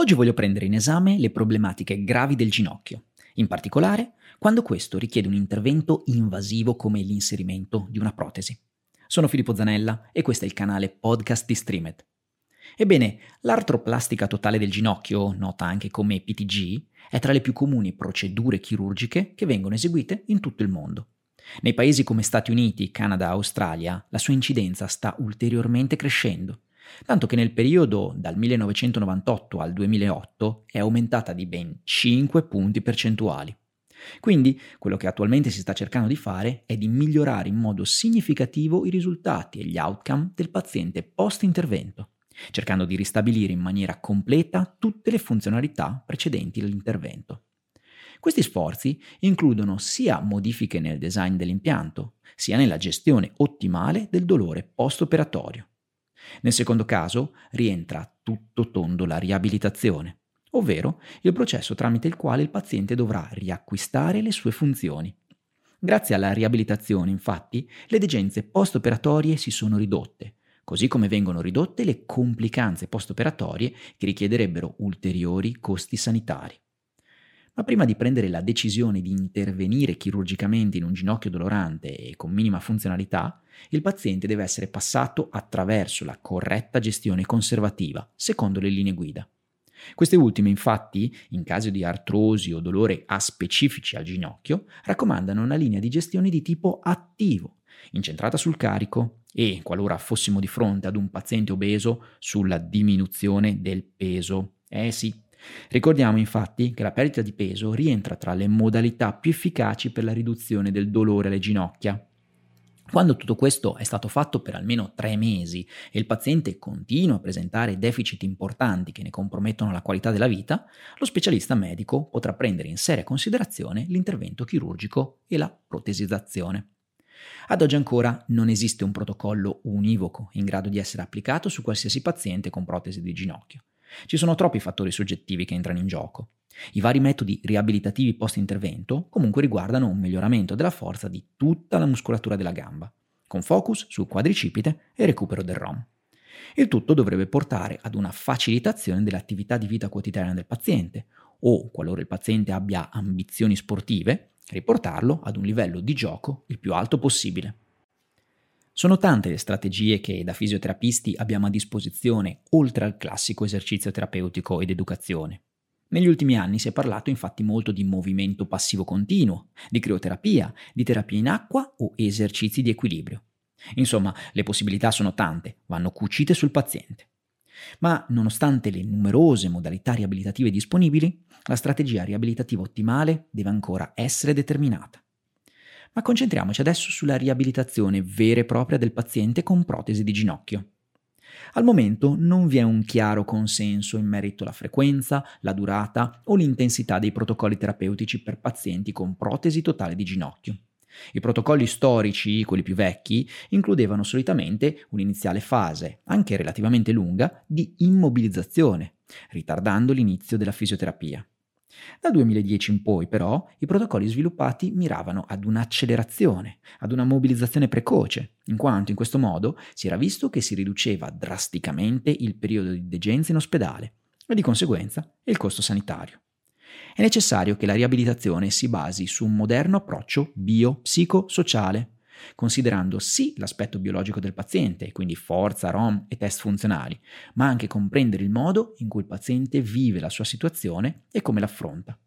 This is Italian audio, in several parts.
Oggi voglio prendere in esame le problematiche gravi del ginocchio, in particolare quando questo richiede un intervento invasivo come l'inserimento di una protesi. Sono Filippo Zanella e questo è il canale podcast di Streamet. Ebbene, l'artroplastica totale del ginocchio, nota anche come PTG, è tra le più comuni procedure chirurgiche che vengono eseguite in tutto il mondo. Nei paesi come Stati Uniti, Canada, Australia, la sua incidenza sta ulteriormente crescendo, tanto che nel periodo dal 1998 al 2008 è aumentata di ben 5 punti percentuali. Quindi, quello che attualmente si sta cercando di fare è di migliorare in modo significativo i risultati e gli outcome del paziente post-intervento, cercando di ristabilire in maniera completa tutte le funzionalità precedenti all'intervento. Questi sforzi includono sia modifiche nel design dell'impianto, sia nella gestione ottimale del dolore post-operatorio. Nel secondo caso rientra tutto tondo la riabilitazione, ovvero il processo tramite il quale il paziente dovrà riacquistare le sue funzioni. Grazie alla riabilitazione, infatti, le degenze post-operatorie si sono ridotte, così come vengono ridotte le complicanze post-operatorie che richiederebbero ulteriori costi sanitari. Ma prima di prendere la decisione di intervenire chirurgicamente in un ginocchio dolorante e con minima funzionalità, il paziente deve essere passato attraverso la corretta gestione conservativa, secondo le linee guida. Queste ultime, infatti, in caso di artrosi o dolore aspecifici al ginocchio, raccomandano una linea di gestione di tipo attivo, incentrata sul carico e, qualora fossimo di fronte ad un paziente obeso, sulla diminuzione del peso. Ricordiamo infatti che la perdita di peso rientra tra le modalità più efficaci per la riduzione del dolore alle ginocchia. Quando tutto questo è stato fatto per almeno 3 mesi e il paziente continua a presentare deficit importanti che ne compromettono la qualità della vita, lo specialista medico potrà prendere in seria considerazione l'intervento chirurgico e la protesizzazione. Ad oggi ancora non esiste un protocollo univoco in grado di essere applicato su qualsiasi paziente con protesi di ginocchio. Ci sono troppi fattori soggettivi che entrano in gioco. I vari metodi riabilitativi post-intervento comunque riguardano un miglioramento della forza di tutta la muscolatura della gamba, con focus sul quadricipite e recupero del ROM. Il tutto dovrebbe portare ad una facilitazione dell'attività di vita quotidiana del paziente o, qualora il paziente abbia ambizioni sportive, riportarlo ad un livello di gioco il più alto possibile. Sono tante le strategie che da fisioterapisti abbiamo a disposizione oltre al classico esercizio terapeutico ed educazione. Negli ultimi anni si è parlato infatti molto di movimento passivo continuo, di crioterapia, di terapia in acqua o esercizi di equilibrio. Insomma, le possibilità sono tante, vanno cucite sul paziente. Ma nonostante le numerose modalità riabilitative disponibili, la strategia riabilitativa ottimale deve ancora essere determinata. Ma concentriamoci adesso sulla riabilitazione vera e propria del paziente con protesi di ginocchio. Al momento non vi è un chiaro consenso in merito alla frequenza, la durata o l'intensità dei protocolli terapeutici per pazienti con protesi totale di ginocchio. I protocolli storici, quelli più vecchi, includevano solitamente un'iniziale fase, anche relativamente lunga, di immobilizzazione, ritardando l'inizio della fisioterapia. Dal 2010 in poi, però, i protocolli sviluppati miravano ad un'accelerazione, ad una mobilizzazione precoce, in quanto in questo modo si era visto che si riduceva drasticamente il periodo di degenza in ospedale e di conseguenza il costo sanitario. È necessario che la riabilitazione si basi su un moderno approccio bio-psico-sociale, considerando sì l'aspetto biologico del paziente, quindi forza, ROM e test funzionali, ma anche comprendere il modo in cui il paziente vive la sua situazione e come l'affronta.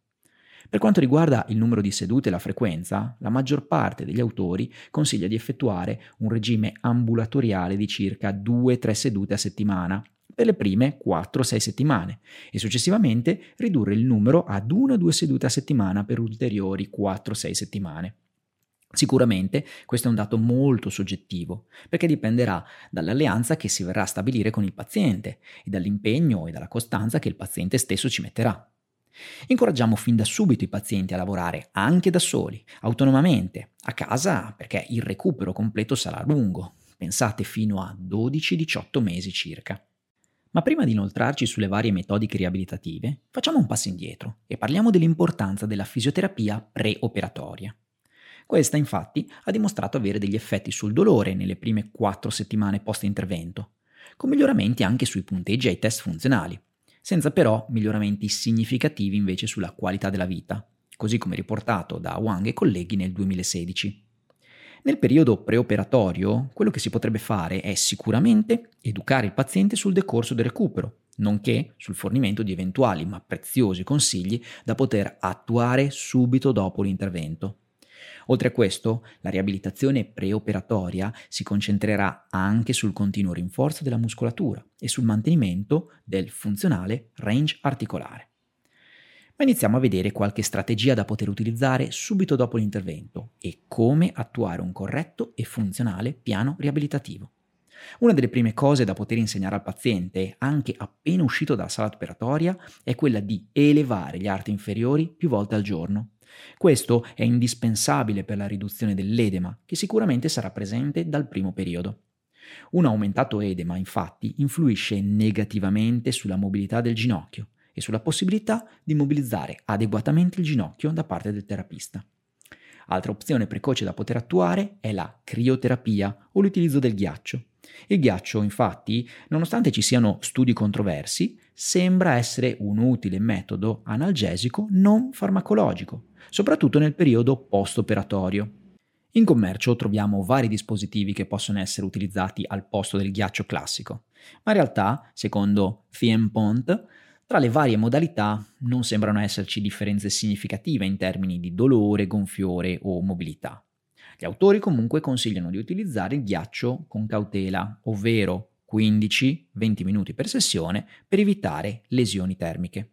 Per quanto riguarda il numero di sedute e la frequenza, la maggior parte degli autori consiglia di effettuare un regime ambulatoriale di circa 2-3 sedute a settimana, per le prime 4-6 settimane, e successivamente ridurre il numero ad 1-2 sedute a settimana per ulteriori 4-6 settimane. Sicuramente questo è un dato molto soggettivo, perché dipenderà dall'alleanza che si verrà a stabilire con il paziente e dall'impegno e dalla costanza che il paziente stesso ci metterà. Incoraggiamo fin da subito i pazienti a lavorare anche da soli, autonomamente, a casa, perché il recupero completo sarà lungo, pensate fino a 12-18 mesi circa. Ma prima di inoltrarci sulle varie metodiche riabilitative, facciamo un passo indietro e parliamo dell'importanza della fisioterapia preoperatoria. Questa, infatti, ha dimostrato avere degli effetti sul dolore nelle prime 4 settimane post-intervento, con miglioramenti anche sui punteggi ai test funzionali, senza però miglioramenti significativi invece sulla qualità della vita, così come riportato da Wang e colleghi nel 2016. Nel periodo preoperatorio, quello che si potrebbe fare è sicuramente educare il paziente sul decorso del recupero, nonché sul fornimento di eventuali ma preziosi consigli da poter attuare subito dopo l'intervento. Oltre a questo, la riabilitazione preoperatoria si concentrerà anche sul continuo rinforzo della muscolatura e sul mantenimento del funzionale range articolare. Ma iniziamo a vedere qualche strategia da poter utilizzare subito dopo l'intervento e come attuare un corretto e funzionale piano riabilitativo. Una delle prime cose da poter insegnare al paziente, anche appena uscito dalla sala operatoria, è quella di elevare gli arti inferiori più volte al giorno. Questo è indispensabile per la riduzione dell'edema, che sicuramente sarà presente dal primo periodo. Un aumentato edema, infatti, influisce negativamente sulla mobilità del ginocchio e sulla possibilità di mobilizzare adeguatamente il ginocchio da parte del terapista. Altra opzione precoce da poter attuare è la crioterapia o l'utilizzo del ghiaccio. Il ghiaccio, infatti, nonostante ci siano studi controversi, sembra essere un utile metodo analgesico non farmacologico, soprattutto nel periodo post-operatorio. In commercio troviamo vari dispositivi che possono essere utilizzati al posto del ghiaccio classico, ma in realtà, secondo Fienpont, tra le varie modalità non sembrano esserci differenze significative in termini di dolore, gonfiore o mobilità. Gli autori comunque consigliano di utilizzare il ghiaccio con cautela, ovvero 15-20 minuti per sessione per evitare lesioni termiche.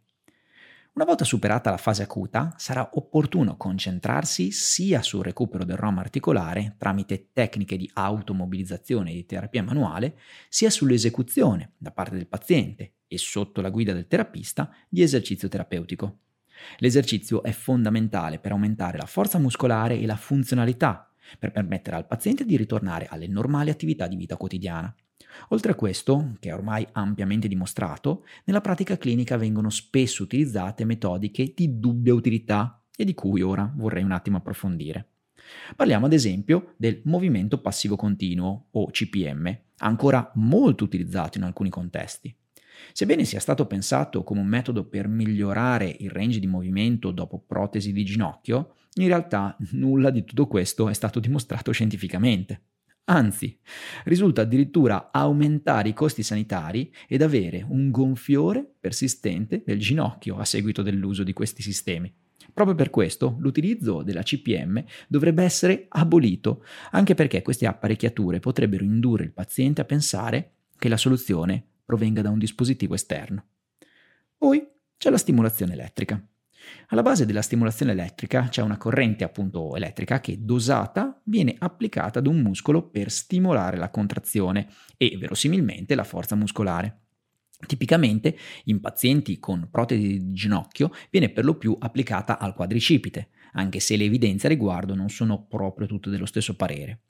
Una volta superata la fase acuta, sarà opportuno concentrarsi sia sul recupero del ROM articolare tramite tecniche di automobilizzazione e di terapia manuale, sia sull'esecuzione da parte del paziente e sotto la guida del terapista di esercizio terapeutico. L'esercizio è fondamentale per aumentare la forza muscolare e la funzionalità, per permettere al paziente di ritornare alle normali attività di vita quotidiana. Oltre a questo, che è ormai ampiamente dimostrato, nella pratica clinica vengono spesso utilizzate metodiche di dubbia utilità e di cui ora vorrei un attimo approfondire. Parliamo ad esempio del movimento passivo continuo o CPM, ancora molto utilizzato in alcuni contesti. Sebbene sia stato pensato come un metodo per migliorare il range di movimento dopo protesi di ginocchio, in realtà nulla di tutto questo è stato dimostrato scientificamente. Anzi, risulta addirittura aumentare i costi sanitari ed avere un gonfiore persistente del ginocchio a seguito dell'uso di questi sistemi. Proprio per questo l'utilizzo della CPM dovrebbe essere abolito, anche perché queste apparecchiature potrebbero indurre il paziente a pensare che la soluzione provenga da un dispositivo esterno. Poi c'è la stimolazione elettrica. Alla base della stimolazione elettrica c'è una corrente appunto elettrica che dosata viene applicata ad un muscolo per stimolare la contrazione e verosimilmente la forza muscolare. Tipicamente in pazienti con protesi di ginocchio viene per lo più applicata al quadricipite, anche se le evidenze a riguardo non sono proprio tutte dello stesso parere.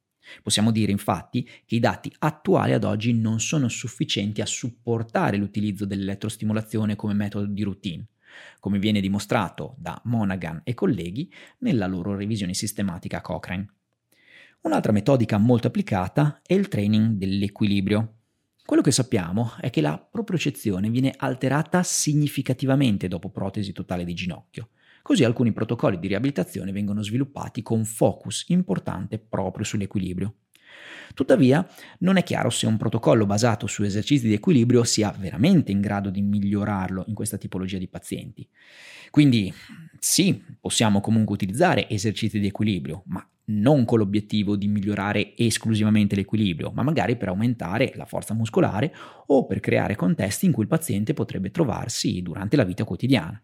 Possiamo dire infatti che i dati attuali ad oggi non sono sufficienti a supportare l'utilizzo dell'elettrostimolazione come metodo di routine, come viene dimostrato da Monaghan e colleghi nella loro revisione sistematica Cochrane. Un'altra metodica molto applicata è il training dell'equilibrio. Quello che sappiamo è che la propriocezione viene alterata significativamente dopo protesi totale di ginocchio. Così alcuni protocolli di riabilitazione vengono sviluppati con focus importante proprio sull'equilibrio. Tuttavia, non è chiaro se un protocollo basato su esercizi di equilibrio sia veramente in grado di migliorarlo in questa tipologia di pazienti. Quindi, sì, possiamo comunque utilizzare esercizi di equilibrio, ma non con l'obiettivo di migliorare esclusivamente l'equilibrio, ma magari per aumentare la forza muscolare o per creare contesti in cui il paziente potrebbe trovarsi durante la vita quotidiana.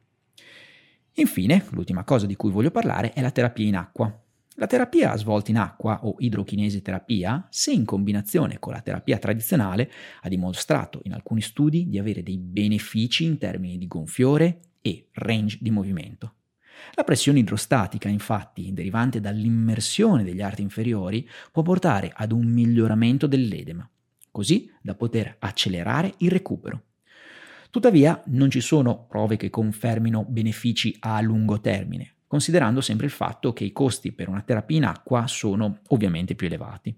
Infine, l'ultima cosa di cui voglio parlare è la terapia in acqua. La terapia svolta in acqua o idrochinesi terapia, se in combinazione con la terapia tradizionale, ha dimostrato in alcuni studi di avere dei benefici in termini di gonfiore e range di movimento. La pressione idrostatica, infatti, derivante dall'immersione degli arti inferiori, può portare ad un miglioramento dell'edema, così da poter accelerare il recupero. Tuttavia, non ci sono prove che confermino benefici a lungo termine, considerando sempre il fatto che i costi per una terapia in acqua sono ovviamente più elevati.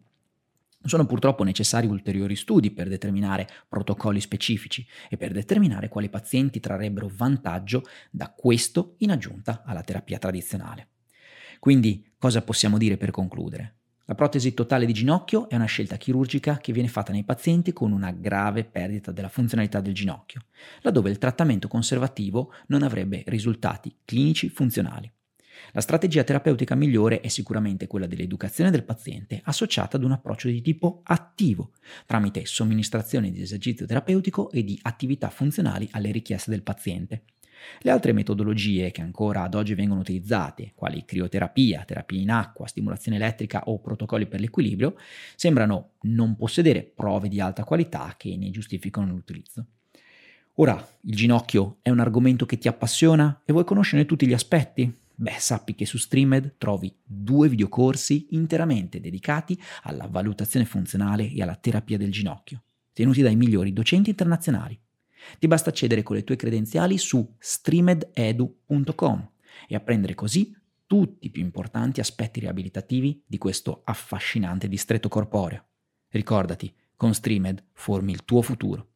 sono purtroppo necessari ulteriori studi per determinare protocolli specifici e per determinare quali pazienti trarrebbero vantaggio da questo in aggiunta alla terapia tradizionale. Quindi, cosa possiamo dire per concludere? La protesi totale di ginocchio è una scelta chirurgica che viene fatta nei pazienti con una grave perdita della funzionalità del ginocchio, laddove il trattamento conservativo non avrebbe risultati clinici funzionali. La strategia terapeutica migliore è sicuramente quella dell'educazione del paziente associata ad un approccio di tipo attivo, tramite somministrazione di esercizio terapeutico e di attività funzionali alle richieste del paziente. Le altre metodologie che ancora ad oggi vengono utilizzate, quali crioterapia, terapia in acqua, stimolazione elettrica o protocolli per l'equilibrio, sembrano non possedere prove di alta qualità che ne giustificano l'utilizzo. Ora, il ginocchio è un argomento che ti appassiona e vuoi conoscerne tutti gli aspetti? Beh, sappi che su Streamed trovi 2 videocorsi interamente dedicati alla valutazione funzionale e alla terapia del ginocchio, tenuti dai migliori docenti internazionali. Ti basta accedere con le tue credenziali su streamededu.com e apprendere così tutti i più importanti aspetti riabilitativi di questo affascinante distretto corporeo. Ricordati, con Streamed formi il tuo futuro.